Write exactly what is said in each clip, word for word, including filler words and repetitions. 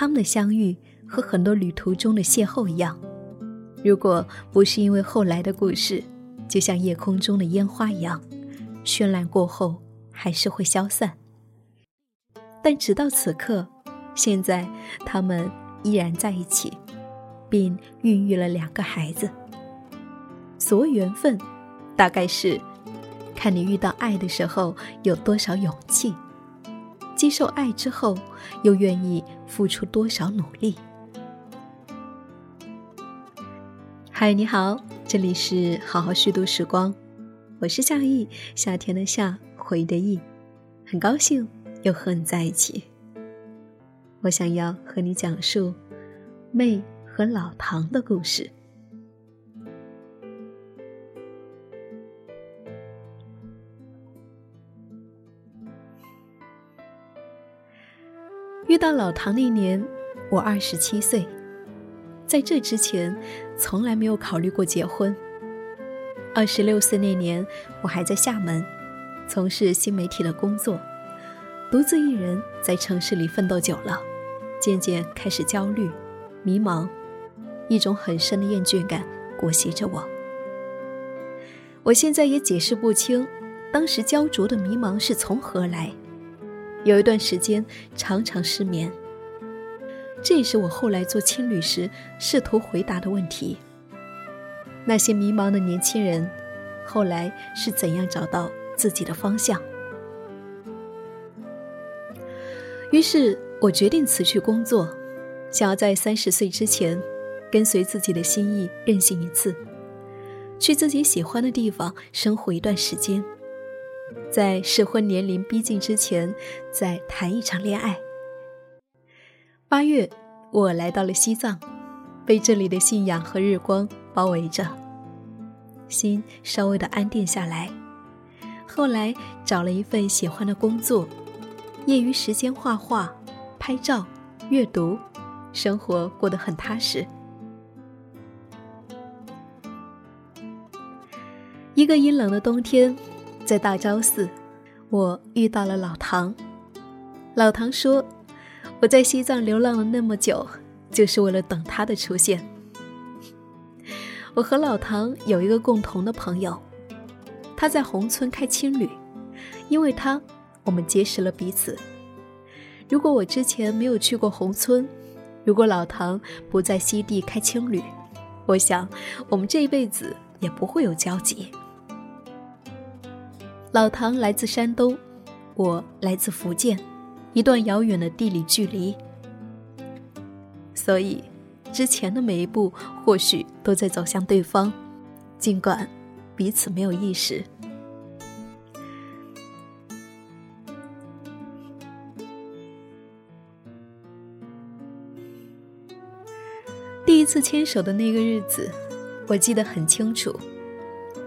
他们的相遇和很多旅途中的邂逅一样，如果不是因为后来的故事，就像夜空中的烟花一样，绚烂过后还是会消散。但直到此刻，现在他们依然在一起，并孕育了两个孩子。所谓缘分，大概是看你遇到爱的时候有多少勇气，接受爱之后又愿意付出多少努力。嗨，你好，这里是好好虚度时光，我是夏意，夏天的夏，回的意，很高兴又和你在一起。我想要和你讲述妹和老唐的故事。遇到老唐那年，我二十七岁，在这之前，从来没有考虑过结婚。二十六岁那年，我还在厦门，从事新媒体的工作，独自一人在城市里奋斗久了，渐渐开始焦虑、迷茫，一种很深的厌倦感裹挟着我。我现在也解释不清，当时焦灼的迷茫是从何来。有一段时间常常失眠，这也是我后来做青旅时试图回答的问题。那些迷茫的年轻人后来是怎样找到自己的方向？于是我决定辞去工作，想要在三十岁之前跟随自己的心意任性一次，去自己喜欢的地方生活一段时间，在适婚年龄逼近之前再谈一场恋爱。八月，我来到了西藏，被这里的信仰和日光包围着，心稍微的安定下来。后来找了一份喜欢的工作，业余时间画画、拍照、阅读，生活过得很踏实。一个阴冷的冬天，在大昭寺，我遇到了老唐。老唐说，我在西藏流浪了那么久，就是为了等他的出现。我和老唐有一个共同的朋友，他在宏村开青旅，因为他，我们结识了彼此。如果我之前没有去过宏村，如果老唐不在西地开青旅，我想我们这一辈子也不会有交集。老唐来自山东，我来自福建，一段遥远的地理距离，所以之前的每一步或许都在走向对方，尽管彼此没有意识。第一次牵手的那个日子，我记得很清楚，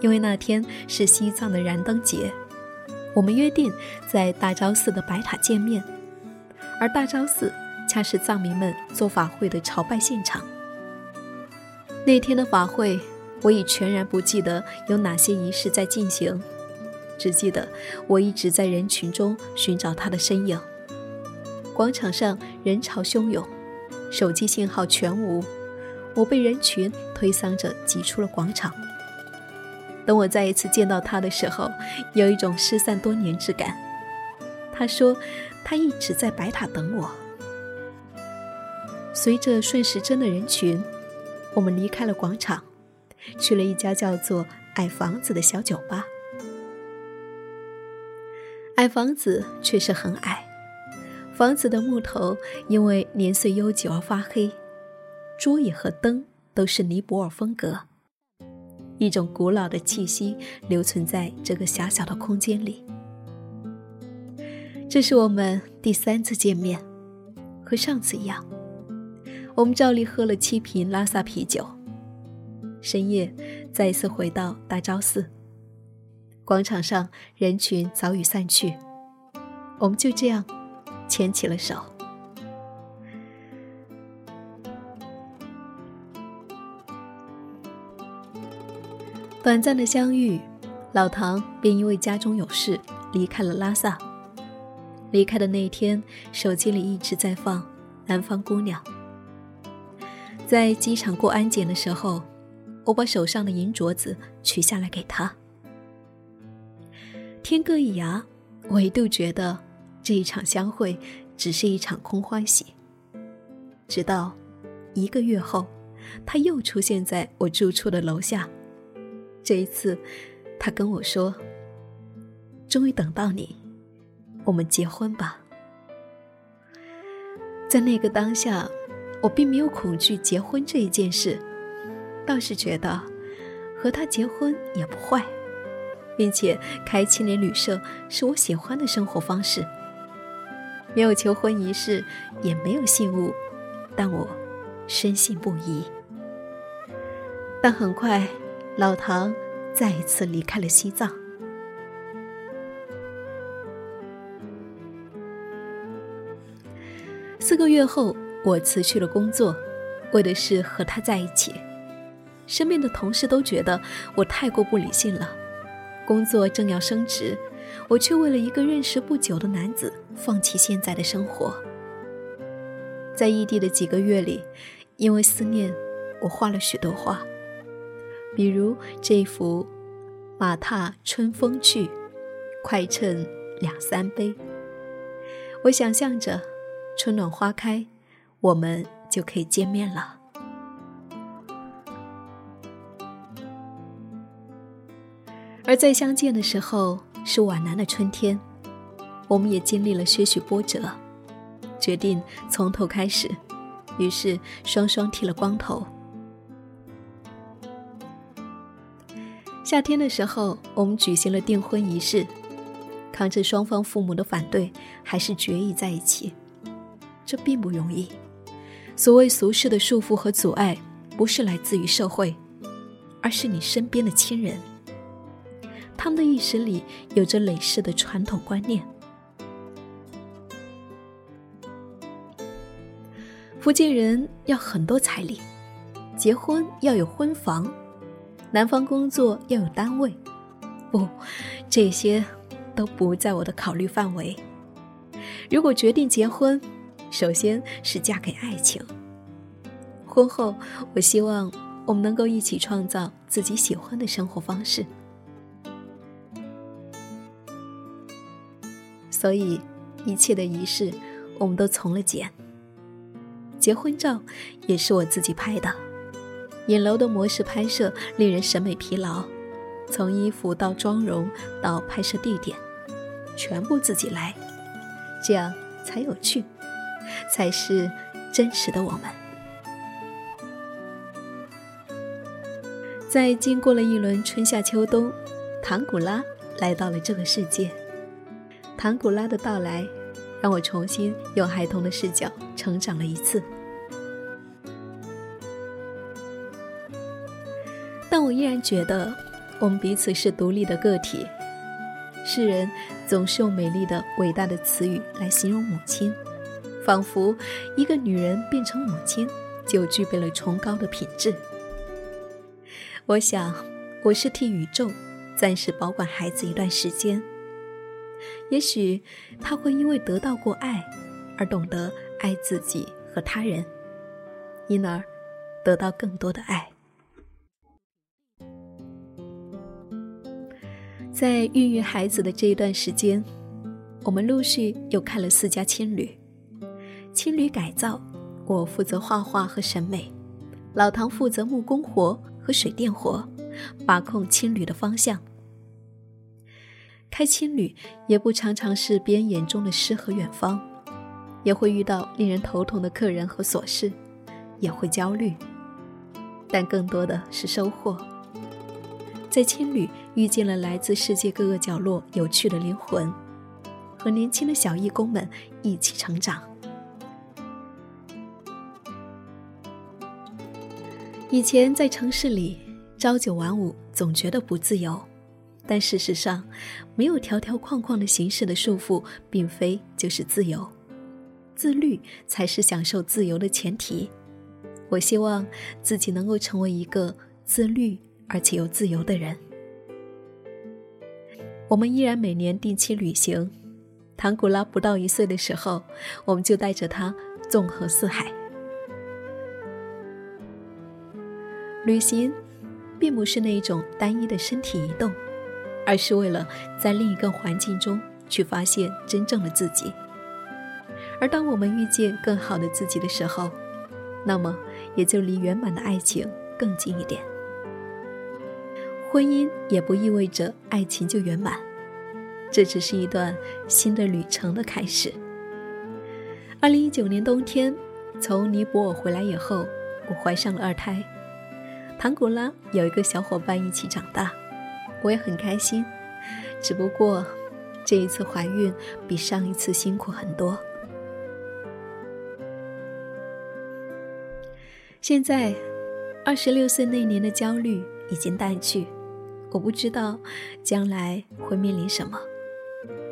因为那天是西藏的燃灯节，我们约定在大昭寺的白塔见面，而大昭寺恰是藏民们做法会的朝拜现场。那天的法会，我已全然不记得有哪些仪式在进行，只记得我一直在人群中寻找他的身影。广场上人潮汹涌，手机信号全无，我被人群推搡着挤出了广场。等我再一次见到他的时候，有一种失散多年之感。他说他一直在白塔等我。随着顺时针的人群，我们离开了广场，去了一家叫做矮房子的小酒吧。矮房子确实很矮，房子的木头因为年岁悠久而发黑，桌椅和灯都是尼泊尔风格，一种古老的气息留存在这个狭小的空间里。这是我们第三次见面，和上次一样，我们照例喝了七瓶拉萨啤酒。深夜再一次回到大昭寺，广场上人群早已散去，我们就这样牵起了手。短暂的相遇，老唐便因为家中有事离开了拉萨。离开的那天，手机里一直在放南方姑娘。在机场过安检的时候，我把手上的银镯子取下来给她。天各一涯，我一度觉得这一场相会只是一场空欢喜，直到一个月后，她又出现在我住处的楼下。这一次她跟我说，终于等到你，我们结婚吧。在那个当下，我并没有恐惧结婚这一件事，倒是觉得和她结婚也不坏，并且开青年旅社是我喜欢的生活方式。没有求婚仪式，也没有信物，但我深信不疑。但很快，老唐再一次离开了西藏。四个月后，我辞去了工作，为的是和他在一起。身边的同事都觉得我太过不理性了。工作正要升职，我却为了一个认识不久的男子放弃现在的生活。在异地的几个月里，因为思念，我画了许多画，比如这幅马踏春风去，快趁两三杯。我想象着春暖花开，我们就可以见面了。而再相见的时候是皖南的春天，我们也经历了些许波折，决定从头开始，于是双双剃了光头。夏天的时候，我们举行了订婚仪式，扛着双方父母的反对，还是决意在一起。这并不容易，所谓俗世的束缚和阻碍，不是来自于社会，而是你身边的亲人。他们的意识里有着累世的传统观念。福建人要很多彩礼，结婚要有婚房，男方工作要有单位。不，这些都不在我的考虑范围。如果决定结婚，首先是嫁给爱情。婚后，我希望我们能够一起创造自己喜欢的生活方式。所以一切的仪式我们都从了简，结婚照也是我自己拍的。影楼的模式拍摄令人审美疲劳，从衣服到妆容到拍摄地点，全部自己来，这样才有趣，才是真实的我们。在经过了一轮春夏秋冬，唐古拉来到了这个世界。唐古拉的到来让我重新用孩童的视角成长了一次，但我依然觉得我们彼此是独立的个体。世人总是用美丽的伟大的词语来形容母亲，仿佛一个女人变成母亲就具备了崇高的品质。我想我是替宇宙暂时保管孩子一段时间，也许他会因为得到过爱而懂得爱自己和他人，因而得到更多的爱。在孕育孩子的这一段时间，我们陆续又开了四家青旅。青旅改造，我负责画画和审美，老唐负责木工活和水电活，把控青旅的方向。开青旅也不常常是别人眼中的诗和远方，也会遇到令人头痛的客人和琐事，也会焦虑，但更多的是收获。在青旅遇见了来自世界各个角落有趣的灵魂，和年轻的小义工们一起成长。以前在城市里朝九晚五，总觉得不自由，但事实上，没有条条框框的形式的束缚，并非就是自由，自律才是享受自由的前提。我希望自己能够成为一个自律而且又自由的人。我们依然每年定期旅行。唐古拉不到一岁的时候，我们就带着他纵横四海。旅行并不是那种单一的身体移动，而是为了在另一个环境中去发现真正的自己。而当我们遇见更好的自己的时候，那么也就离圆满的爱情更近一点。婚姻也不意味着爱情就圆满，这只是一段新的旅程的开始。二零一九年冬天，从尼泊尔回来以后，我怀上了二胎。唐古拉有一个小伙伴一起长大，我也很开心，只不过这一次怀孕比上一次辛苦很多。现在二十六岁那年的焦虑已经淡去，我不知道将来会面临什么。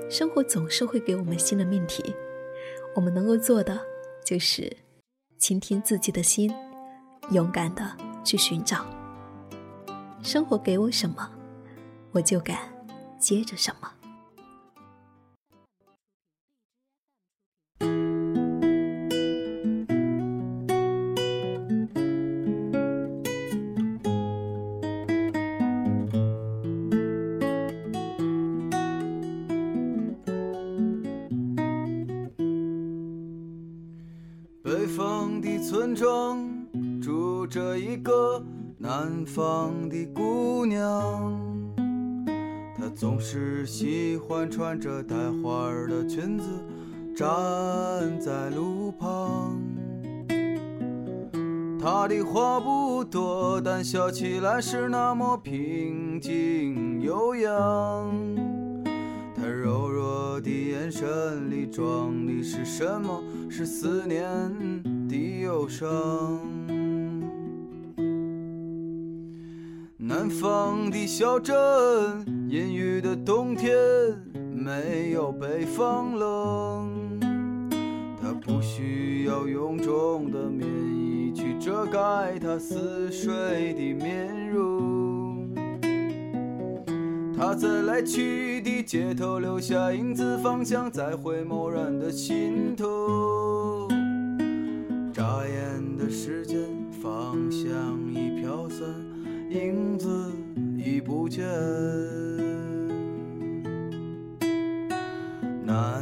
生活总是会给我们新的命题，我们能够做的就是倾听自己的心，勇敢的去寻找。生活给我什么，我就敢接着什么。北方的村庄住着一个南方的姑娘，她总是喜欢穿着带花的裙子站在路旁。她的话不多，但笑起来是那么平静悠扬。她柔弱的眼神里装的是什么？是思念的忧伤。南方的小镇，阴雨的冬天没有北方冷，它不需要臃肿的棉衣去遮盖它似水的面容。它在来去的街头留下影子，方向再回某人的心头。眨眼的时间，芳香已飘散，影子已不见。南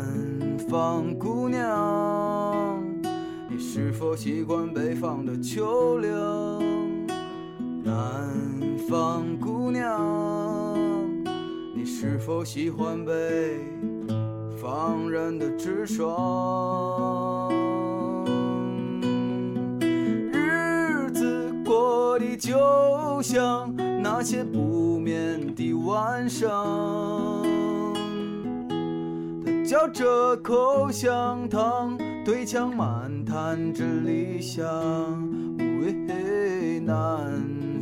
方姑娘，你是否习惯北方的秋凉？南方姑娘，你是否喜欢北方人的直爽？日子过得久，就像那些不眠的晚上，他嚼着口香糖，对墙漫谈着理想。喂，南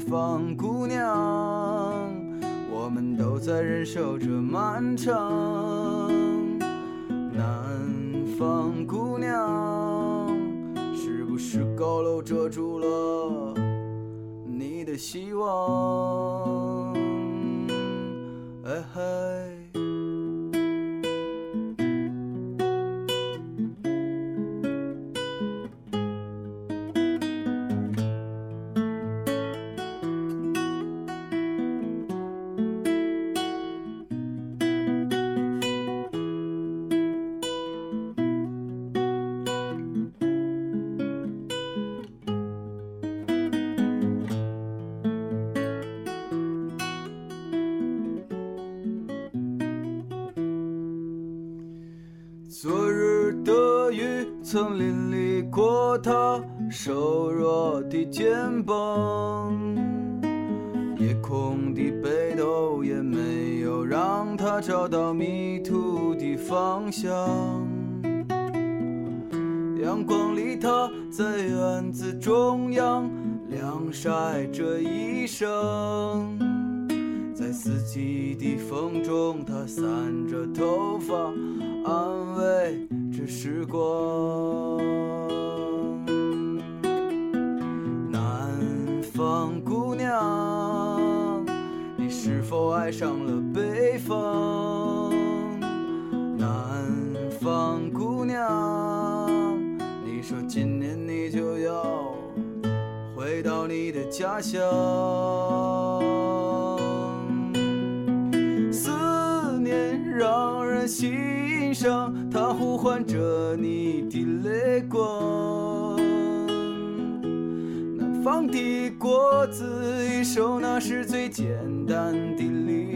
方姑娘，我们都在忍受着漫长。南方姑娘，是不是高楼遮住了你的希望？哎嗨。昨日的雨曾淋漓过她瘦弱的肩膀，夜空的北斗也没有让她找到迷途的方向。阳光里她在院子中央晾晒着衣裳，在四季的风中她散着头发，安慰着时光。南方姑娘，你是否爱上了北方？南方姑娘，你说今年你就要回到你的家乡，思念让人心伤，它呼唤着你的泪光。南方的果子一熟，那是最简单的礼。